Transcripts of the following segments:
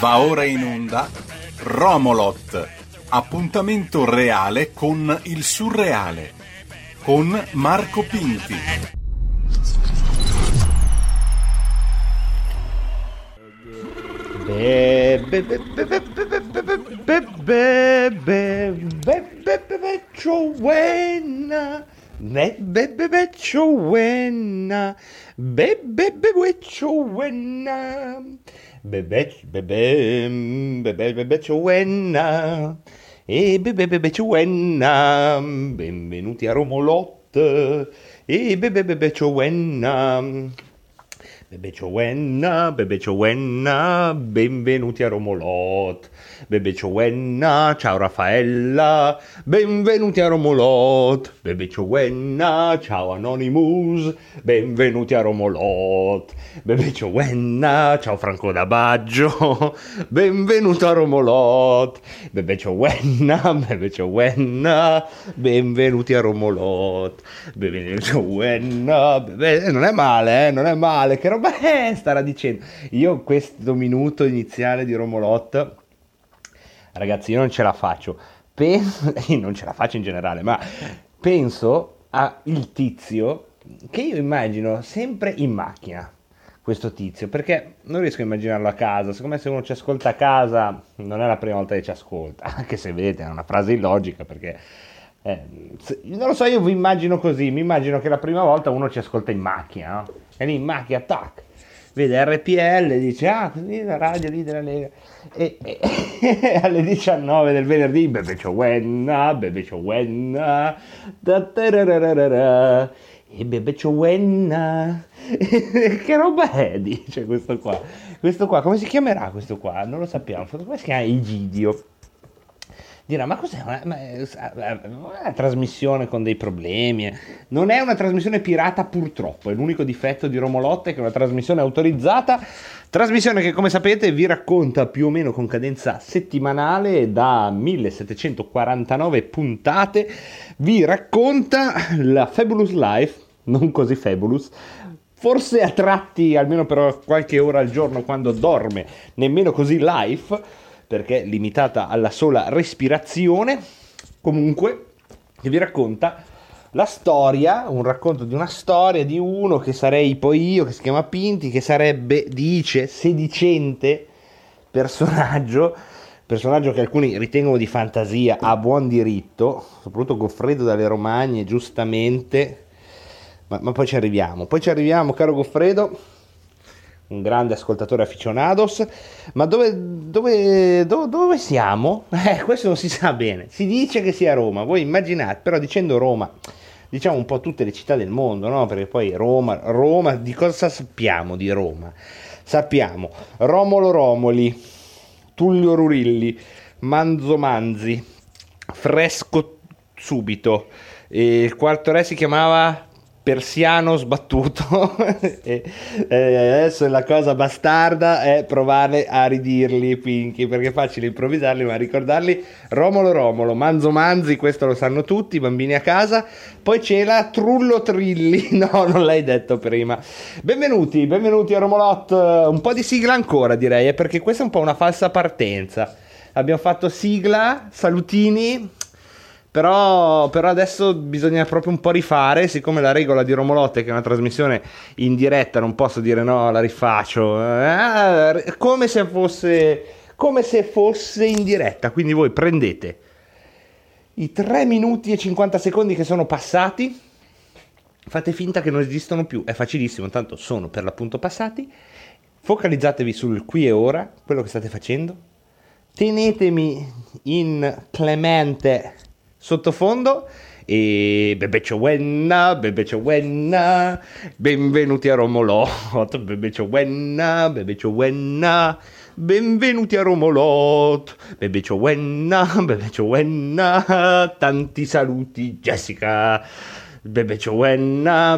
Va ora in onda Romolot, appuntamento reale con il surreale, con Marco Pinti. Benvenuti a Romolot e benvenuti a Romolot. Ciao Raffaella, benvenuti a Romolot. Ciao Anonymous, benvenuti a Romolot. Ciao Franco da Baggio, benvenuto a Romolot. Benvenuti a Romolot. Non è male, non è male, che roba è, starà dicendo. Io questo minuto iniziale di Romolot, ragazzi, io non ce la faccio. Non ce la faccio in generale, ma penso a il tizio che io immagino sempre in macchina, questo tizio, perché non riesco a immaginarlo a casa. Secondo me se uno ci ascolta a casa non è la prima volta che ci ascolta, anche se vedete è una frase illogica, perché non lo so, io vi immagino così, mi immagino che la prima volta uno ci ascolta in macchina, no? E lì in macchina, tac, vede RPL, dice ah, così la radio lì della Lega, e alle 19 del venerdì bebeciowenna, che roba è, dice questo qua, come si chiamerà questo qua? Non lo sappiamo, come si chiama? Egidio. Dirà, ma cos'è? Una trasmissione con dei problemi. Non è una trasmissione pirata, purtroppo. È l'unico difetto di Romolot, che è una trasmissione autorizzata. Trasmissione che, come sapete, vi racconta più o meno con cadenza settimanale, da 1749 puntate. Vi racconta la fabulous life, non così fabulous, forse a tratti, almeno per qualche ora al giorno quando dorme, nemmeno così life, perché limitata alla sola respirazione. Comunque, che vi racconta la storia, un racconto di una storia di uno che sarei poi io, che si chiama Pinti, che sarebbe, dice, sedicente personaggio che alcuni ritengono di fantasia a buon diritto, soprattutto Goffredo dalle Romagne, giustamente, ma poi ci arriviamo, caro Goffredo, un grande ascoltatore afficionados. Ma dove siamo? Questo non si sa bene, si dice che sia Roma, voi immaginate, però dicendo Roma diciamo un po' tutte le città del mondo, no? Perché poi Roma, di cosa sappiamo di Roma? Sappiamo Romolo Romoli, Tullio Rurilli, Manzo Manzi, Fresco Subito, il quarto re si chiamava Persiano Sbattuto. Adesso la cosa bastarda è provare a ridirli, Pinky, perché è facile improvvisarli, ma ricordarli. Romolo, Manzo Manzi, questo lo sanno tutti i bambini a casa. Poi c'è la Trullo Trilli, no, non l'hai detto prima. Benvenuti a Romolot. Un po' di sigla ancora, direi, perché questa è un po' una falsa partenza. Abbiamo fatto sigla, salutini, Però adesso bisogna proprio un po' rifare, siccome la regola di Romolot è che è una trasmissione in diretta, non posso dire no, la rifaccio, come se fosse in diretta. Quindi voi prendete i 3 minuti e 50 secondi che sono passati, fate finta che non esistono più, è facilissimo, tanto sono per l'appunto passati, focalizzatevi sul qui e ora, quello che state facendo, tenetemi in clemente sottofondo e bebeciowenna, benvenuti a Romolot, bebeciowenna, benvenuti a Romolot, bebeciowenna, tanti saluti Jessica, bebeciowenna,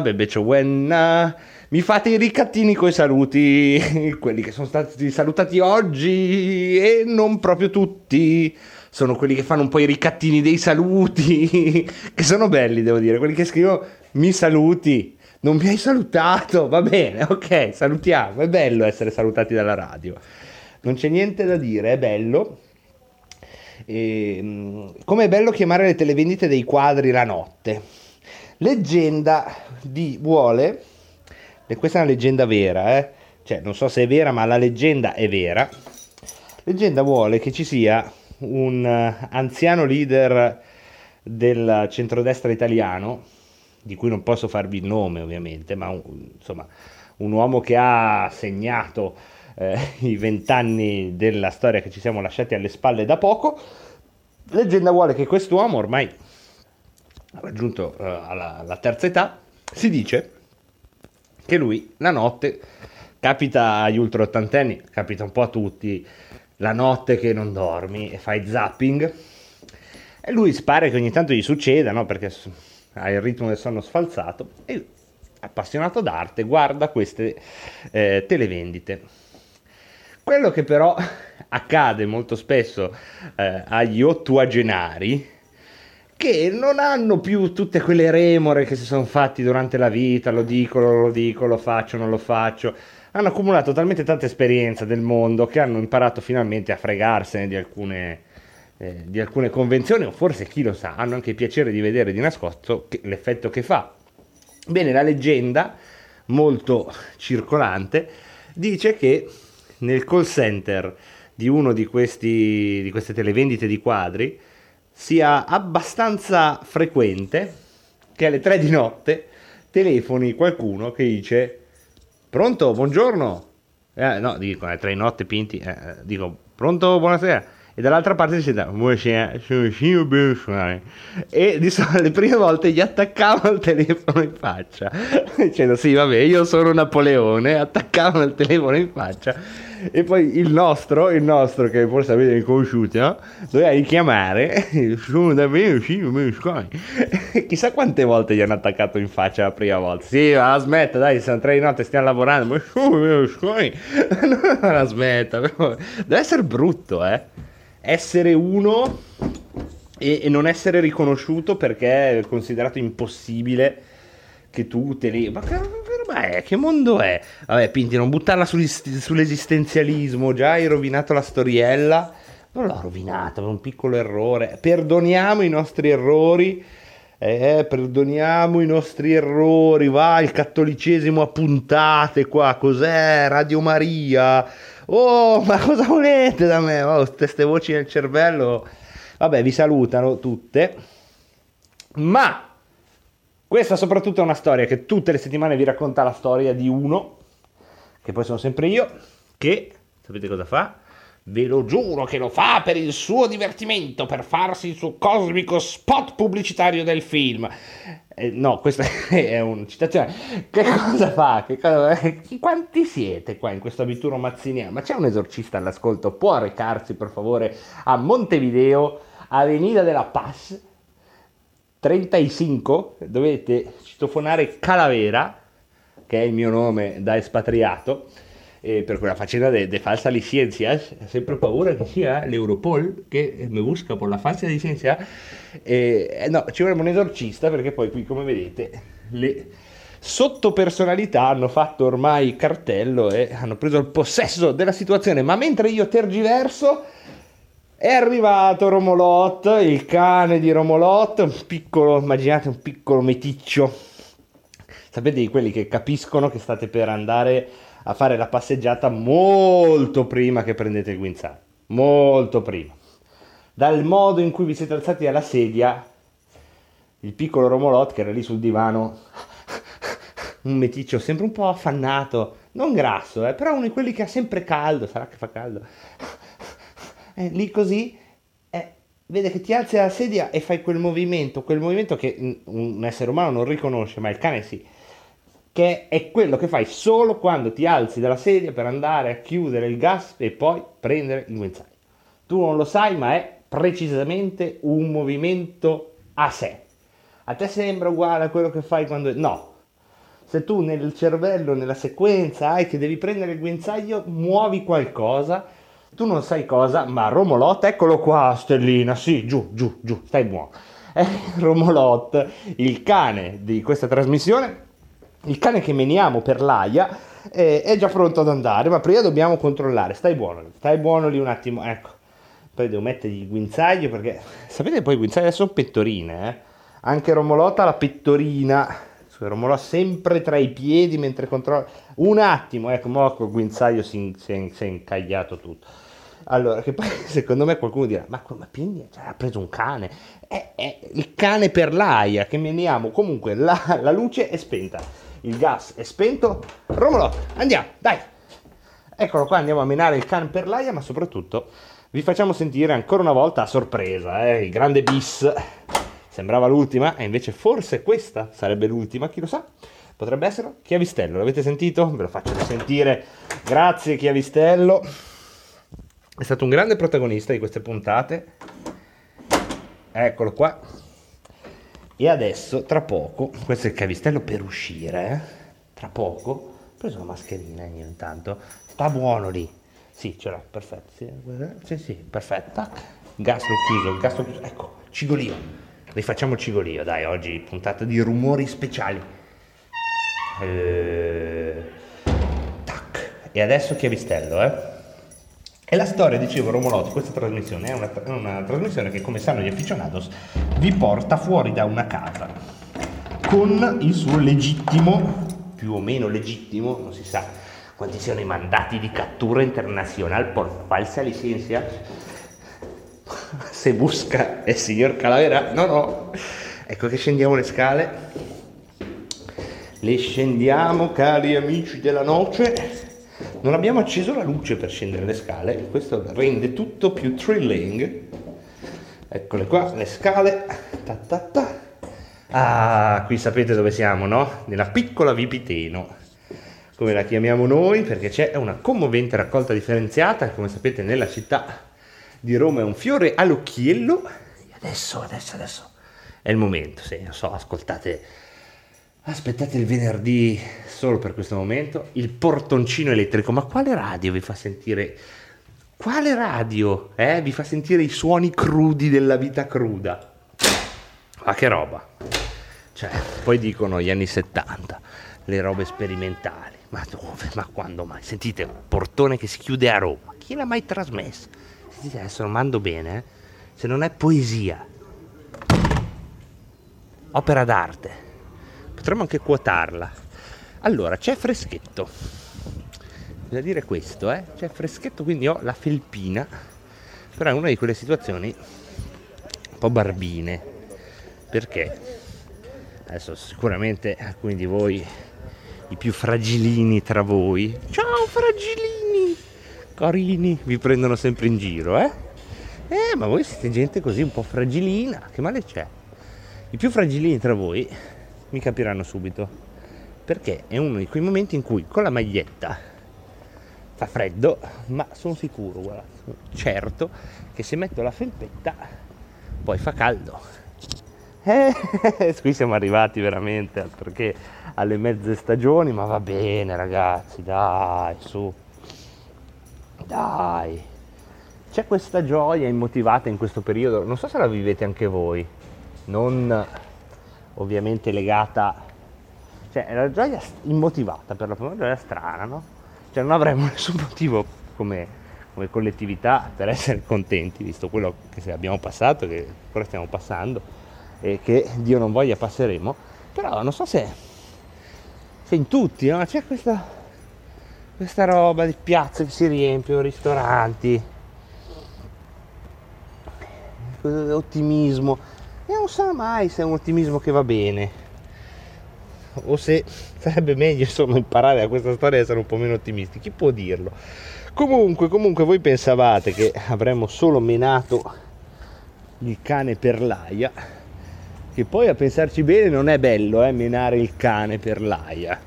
mi fate i ricattini coi saluti, quelli che sono stati salutati oggi e non proprio tutti. Sono quelli che fanno un po' i ricattini dei saluti, che sono belli, devo dire, quelli che scrivono mi saluti, non mi hai salutato, va bene, ok, salutiamo, è bello essere salutati dalla radio. non c'è niente da dire, è bello. Come è bello chiamare le televendite dei quadri la notte. Leggenda di vuole, questa è una leggenda vera, cioè non so se è vera, ma la leggenda è vera. Leggenda vuole che ci sia un anziano leader del centrodestra italiano, di cui non posso farvi il nome ovviamente, ma insomma un uomo che ha segnato i 20 anni della storia che ci siamo lasciati alle spalle da poco. Leggenda vuole che quest'uomo, ormai ha raggiunto la terza età, si dice che lui la notte, capita agli ultra ottantenni, capita un po' a tutti, la notte che non dormi e fai zapping, e lui spara che ogni tanto gli succeda, no? Perché ha il ritmo del sonno sfalsato, e appassionato d'arte guarda queste televendite. Quello che però accade molto spesso agli ottuagenari, che non hanno più tutte quelle remore che si sono fatti durante la vita, lo dico, non lo dico, lo faccio, non lo faccio, hanno accumulato talmente tanta esperienza del mondo che hanno imparato finalmente a fregarsene di alcune convenzioni, o forse chi lo sa, hanno anche il piacere di vedere di nascosto l'effetto che fa. Bene, la leggenda, molto circolante, dice che nel call center di uno di queste televendite di quadri sia abbastanza frequente che alle 3 di notte telefoni qualcuno che dice: pronto, buongiorno, no, dico alle 3 di notte Pinti, dico pronto, buonasera, e dall'altra parte si dà buonasera, e di solito le prime volte gli attaccavano il telefono in faccia dicendo sì vabbè io sono Napoleone, attaccavano il telefono in faccia. E poi il nostro che forse avete riconosciuto, no? Doveva richiamare sono davvero chissà quante volte gli hanno attaccato in faccia la prima volta. Sì, ma la smetta, dai, sono 3 di notte, stiamo lavorando, ma non la smetta, però. Deve essere brutto essere uno e non essere riconosciuto perché è considerato impossibile che tu te li... Ma che mondo è? Vabbè, Pinti, non buttarla sull'esistenzialismo, già hai rovinato la storiella. Non l'ho rovinata, è un piccolo errore. Perdoniamo i nostri errori, va, il cattolicesimo a puntate qua, cos'è? Radio Maria? Oh, ma cosa volete da me? Oh, queste voci nel cervello. Vabbè, vi salutano tutte. Ma... questa soprattutto è una storia che tutte le settimane vi racconta la storia di uno, che poi sono sempre io, che, sapete cosa fa? Ve lo giuro che lo fa per il suo divertimento, per farsi il suo cosmico spot pubblicitario del film. No, questa è una citazione. Che cosa fa? Quanti siete qua in questo abituro mazziniano? Ma c'è un esorcista all'ascolto? Può recarsi per favore a Montevideo, Avenida della Paz, 35, dovete citofonare Calavera, che è il mio nome da espatriato, per quella faccenda de falsa licencia. Ho sempre paura che sia l'Europol che mi busca per la falsa licenza. No, ci vorrebbe un esorcista, perché poi qui, come vedete, le sottopersonalità hanno fatto ormai cartello e hanno preso il possesso della situazione. Ma mentre io tergiverso, è arrivato Romolot, il cane di Romolot, immaginate un piccolo meticcio, sapete, di quelli che capiscono che state per andare a fare la passeggiata molto prima che prendete il guinzaglio, molto prima. Dal modo in cui vi siete alzati alla sedia, il piccolo Romolot, che era lì sul divano, un meticcio sempre un po' affannato, non grasso, però uno di quelli che ha sempre caldo, sarà che fa caldo, lì così, vede che ti alzi dalla sedia e fai quel movimento che un essere umano non riconosce, ma il cane sì, che è quello che fai solo quando ti alzi dalla sedia per andare a chiudere il gas e poi prendere il guinzaglio. Tu non lo sai, ma è precisamente un movimento a sé. A te sembra uguale a quello che fai quando... no, se tu nel cervello, nella sequenza hai che devi prendere il guinzaglio, muovi qualcosa, tu non sai cosa, ma Romolot, eccolo qua, stellina, sì, giù, stai buono. Romolot, il cane di questa trasmissione, Il cane che meniamo per l'Aia è già pronto ad andare, ma prima dobbiamo controllare. Stai buono lì un attimo, ecco. Poi devo mettergli il guinzaglio, perché sapete, poi i guinzagli sono pettorine, eh? Anche Romolot ha la pettorina. Romolot sempre tra i piedi mentre controlla. Un attimo, ecco, mo col guinzaglio si è incagliato tutto. Allora, che poi secondo me qualcuno dirà, ma Pinti ha preso un cane, è il cane per l'Aia che meniamo. Comunque la luce è spenta, il gas è spento. Romolo, andiamo, dai! Eccolo qua, andiamo a menare il cane per l'Aia, ma soprattutto vi facciamo sentire ancora una volta a sorpresa, il grande bis. Sembrava l'ultima, e invece forse questa sarebbe l'ultima, chi lo sa? Potrebbe essere Chiavistello, l'avete sentito? Ve lo faccio sentire, grazie Chiavistello. È stato un grande protagonista di queste puntate. Eccolo qua. E adesso, tra poco, questo è il Chiavistello per uscire, Tra poco, ho preso la mascherina io intanto, sta buono lì. Sì, ce l'ho, perfetto, sì, perfetta. Gas l'ho chiuso, ecco, cigolio. Rifacciamo il cigolio, dai, oggi puntata di rumori speciali. Tac. E adesso Chiavistello, E la storia, dicevo, Romolotti, questa trasmissione è una trasmissione che, come sanno gli aficionados, vi porta fuori da una casa con il suo legittimo, più o meno legittimo, non si sa quanti siano i mandati di cattura internazionale por falsa licenza. Se busca il signor Calavera, no, ecco che scendiamo le scale, le scendiamo, cari amici della noce. Non abbiamo acceso la luce per scendere le scale, questo rende tutto più thrilling. Eccole qua le scale, ta ta ta. Ah, qui sapete dove siamo, no? Nella piccola Vipiteno, come la chiamiamo noi, perché c'è una commovente raccolta differenziata, come sapete nella città di Roma è un fiore all'occhiello. Adesso è il momento, sì, lo so, aspettate il venerdì solo per questo momento, il portoncino elettrico. Ma quale radio vi fa sentire? Quale radio vi fa sentire i suoni crudi della vita cruda? Ma che roba! Cioè, poi dicono gli anni 70, le robe sperimentali. Ma dove? Ma quando mai? Sentite, un portone che si chiude a Roma. Chi l'ha mai trasmesso? Sentite, adesso lo mando bene, se non è poesia, opera d'arte, potremmo anche quotarla. Allora, c'è freschetto, bisogna dire questo, c'è freschetto, quindi ho la felpina, però è una di quelle situazioni un po' barbine, perché adesso sicuramente alcuni di voi, i più fragilini tra voi, ciao fragilini carini, vi prendono sempre in giro, ma voi siete gente così un po' fragilina, che male c'è? I più fragilini tra voi mi capiranno subito, perché è uno di quei momenti in cui con la maglietta fa freddo, ma sono sicuro, guarda, sono certo che se metto la felpetta poi fa caldo. Qui siamo arrivati veramente perché alle mezze stagioni, ma va bene ragazzi, dai, su. Dai, c'è questa gioia immotivata in questo periodo, non so se la vivete anche voi, non ovviamente legata, cioè è la gioia immotivata, per la prima gioia strana, no? Cioè non avremmo nessun motivo come collettività per essere contenti, visto quello che abbiamo passato, che ancora stiamo passando e che Dio non voglia passeremo, però non so se in tutti, no? C'è questa roba di piazze che si riempiono, ristoranti, ottimismo, e non sa mai se è un ottimismo che va bene o se sarebbe meglio insomma imparare da questa storia e essere un po' meno ottimisti, chi può dirlo? Comunque voi pensavate che avremmo solo menato il cane per l'Aia, che poi a pensarci bene non è bello menare il cane per l'Aia.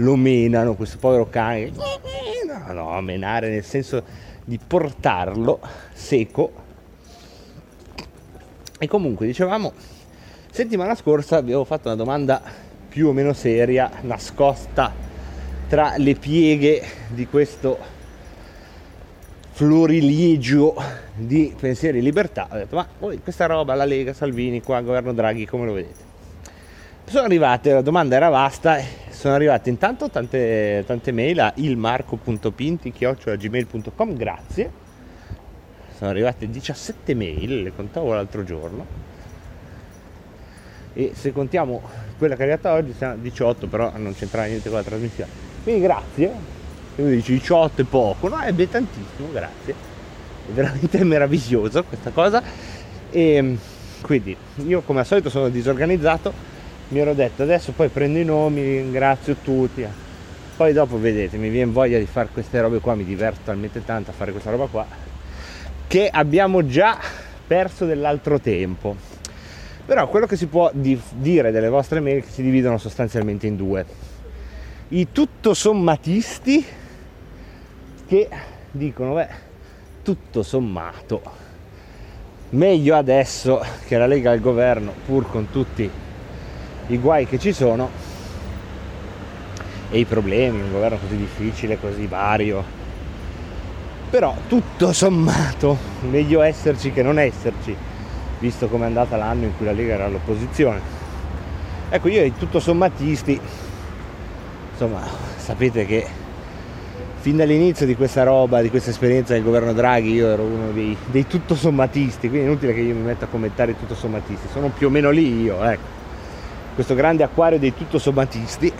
Lo menano questo povero cane, no, menare nel senso di portarlo seco. E comunque dicevamo, settimana scorsa vi avevo fatto una domanda più o meno seria, nascosta tra le pieghe di questo florilegio di pensieri e libertà. Ho detto, ma voi questa roba, la Lega, Salvini, qua, governo Draghi, come lo vedete? Sono arrivate, la domanda era vasta, sono arrivate intanto tante mail a ilmarco.pinti@gmail.com, grazie. Sono arrivate 17 mail, le contavo l'altro giorno. E se contiamo quella caricata oggi siamo 18, però non c'entra niente con la trasmissione. Quindi grazie. Se mi dici 18 è poco, no, è beh, tantissimo, grazie. È veramente meraviglioso questa cosa. E quindi io come al solito sono disorganizzato, mi ero detto adesso poi prendo i nomi, ringrazio tutti. Poi dopo vedete, mi viene voglia di fare queste robe qua, mi diverto talmente tanto a fare questa roba qua che abbiamo già perso dell'altro tempo. Però quello che si può dire delle vostre mail è che si dividono sostanzialmente in due. I tutto sommatisti, che dicono beh, tutto sommato, meglio adesso che la Lega al governo, pur con tutti i guai che ci sono e i problemi, un governo così difficile, così vario, però tutto sommato meglio esserci che non esserci, visto come è andata l'anno in cui la Lega era all'opposizione. Ecco, io ai tutto sommatisti, insomma, sapete che fin dall'inizio di questa roba, di questa esperienza del governo Draghi, io ero uno dei tutto sommatisti, quindi è inutile che io mi metta a commentare i tutto sommatisti, sono più o meno lì io, ecco, questo grande acquario dei tutto sommatisti.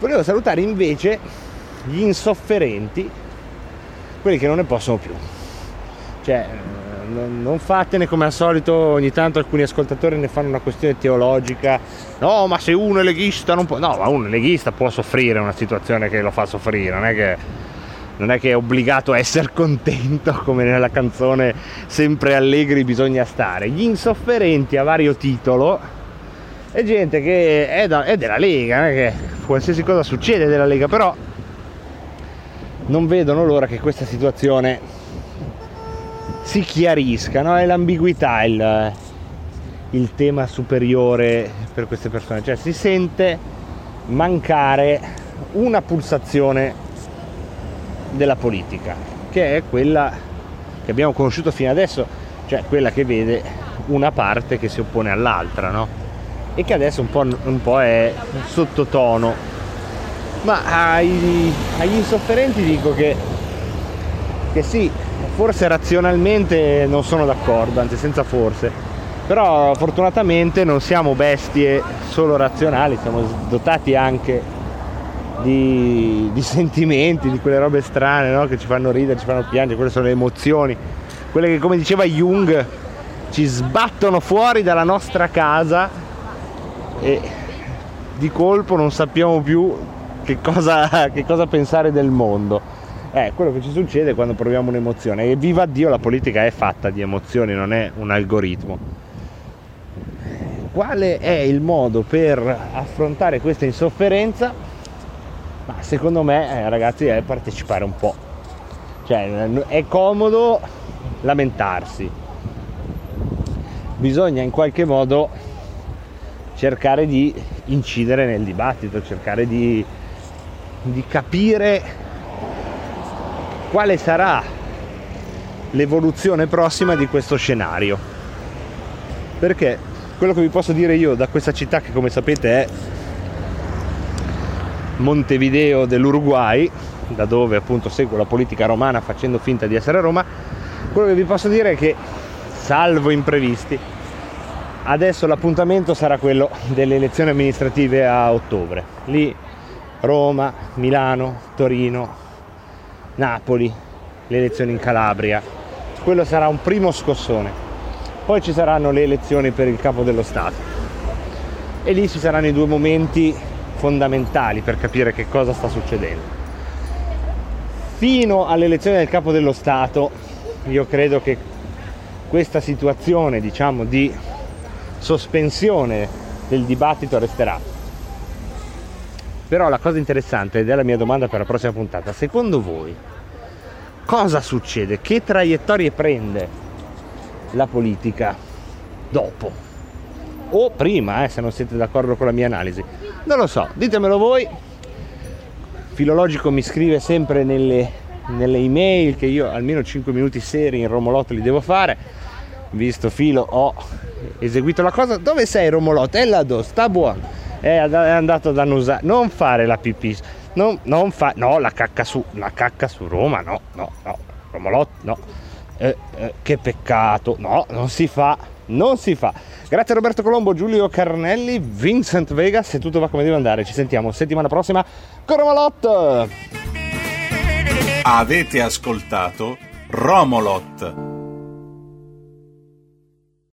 Volevo salutare invece gli insofferenti, quelli che non ne possono più, cioè non fatene come al solito. Ogni tanto alcuni ascoltatori ne fanno una questione teologica, no ma se uno è leghista non può, no ma uno è leghista può soffrire una situazione che lo fa soffrire, non è che è obbligato a essere contento come nella canzone sempre allegri bisogna stare. Gli insofferenti a vario titolo è gente che è della Lega, non è che qualsiasi cosa succede della Lega, però non vedono l'ora che questa situazione si chiariscano, è l'ambiguità il tema superiore per queste persone, cioè si sente mancare una pulsazione della politica, che è quella che abbiamo conosciuto fino adesso, cioè quella che vede una parte che si oppone all'altra, no? E che adesso un po' è sottotono. Ma agli insofferenti dico che sì, forse razionalmente non sono d'accordo, anzi senza forse, però fortunatamente non siamo bestie solo razionali, siamo dotati anche di sentimenti, di quelle robe strane, no? Che ci fanno ridere, ci fanno piangere, quelle sono le emozioni, quelle che, come diceva Jung, ci sbattono fuori dalla nostra casa e di colpo non sappiamo più che cosa pensare del mondo. È quello che ci succede quando proviamo un'emozione, e viva Dio la politica è fatta di emozioni, non è un algoritmo. Quale è il modo per affrontare questa insofferenza? Ma secondo me, ragazzi, è partecipare un po', cioè è comodo lamentarsi, bisogna in qualche modo cercare di incidere nel dibattito, cercare di capire quale sarà l'evoluzione prossima di questo scenario, perché quello che vi posso dire io da questa città, che come sapete è Montevideo dell'Uruguay, da dove appunto seguo la politica romana facendo finta di essere a Roma, quello che vi posso dire è che, salvo imprevisti, adesso l'appuntamento sarà quello delle elezioni amministrative a ottobre. Lì Roma, Milano, Torino, Napoli, le elezioni in Calabria, quello sarà un primo scossone. Poi ci saranno le elezioni per il capo dello Stato e lì ci saranno i due momenti fondamentali per capire che cosa sta succedendo. Fino all'elezione del capo dello Stato io credo che questa situazione, diciamo, di sospensione del dibattito resterà. Però la cosa interessante, ed è la mia domanda per la prossima puntata, secondo voi cosa succede? Che traiettorie prende la politica dopo? O prima, se non siete d'accordo con la mia analisi. Non lo so, ditemelo voi. Filologico mi scrive sempre nelle email, che io almeno 5 minuti seri in Romolot li devo fare. Visto Filo, ho eseguito la cosa. Dove sei Romolot? È là, sta buono. è andato da Nusà. Non fare la pipì, no, la cacca su Roma, no, Romolot, no. Che peccato, no, non si fa. Grazie a Roberto Colombo, Giulio Carnelli, Vincent Vegas, se tutto va come deve andare. Ci sentiamo settimana prossima con Romolot. Avete ascoltato Romolot.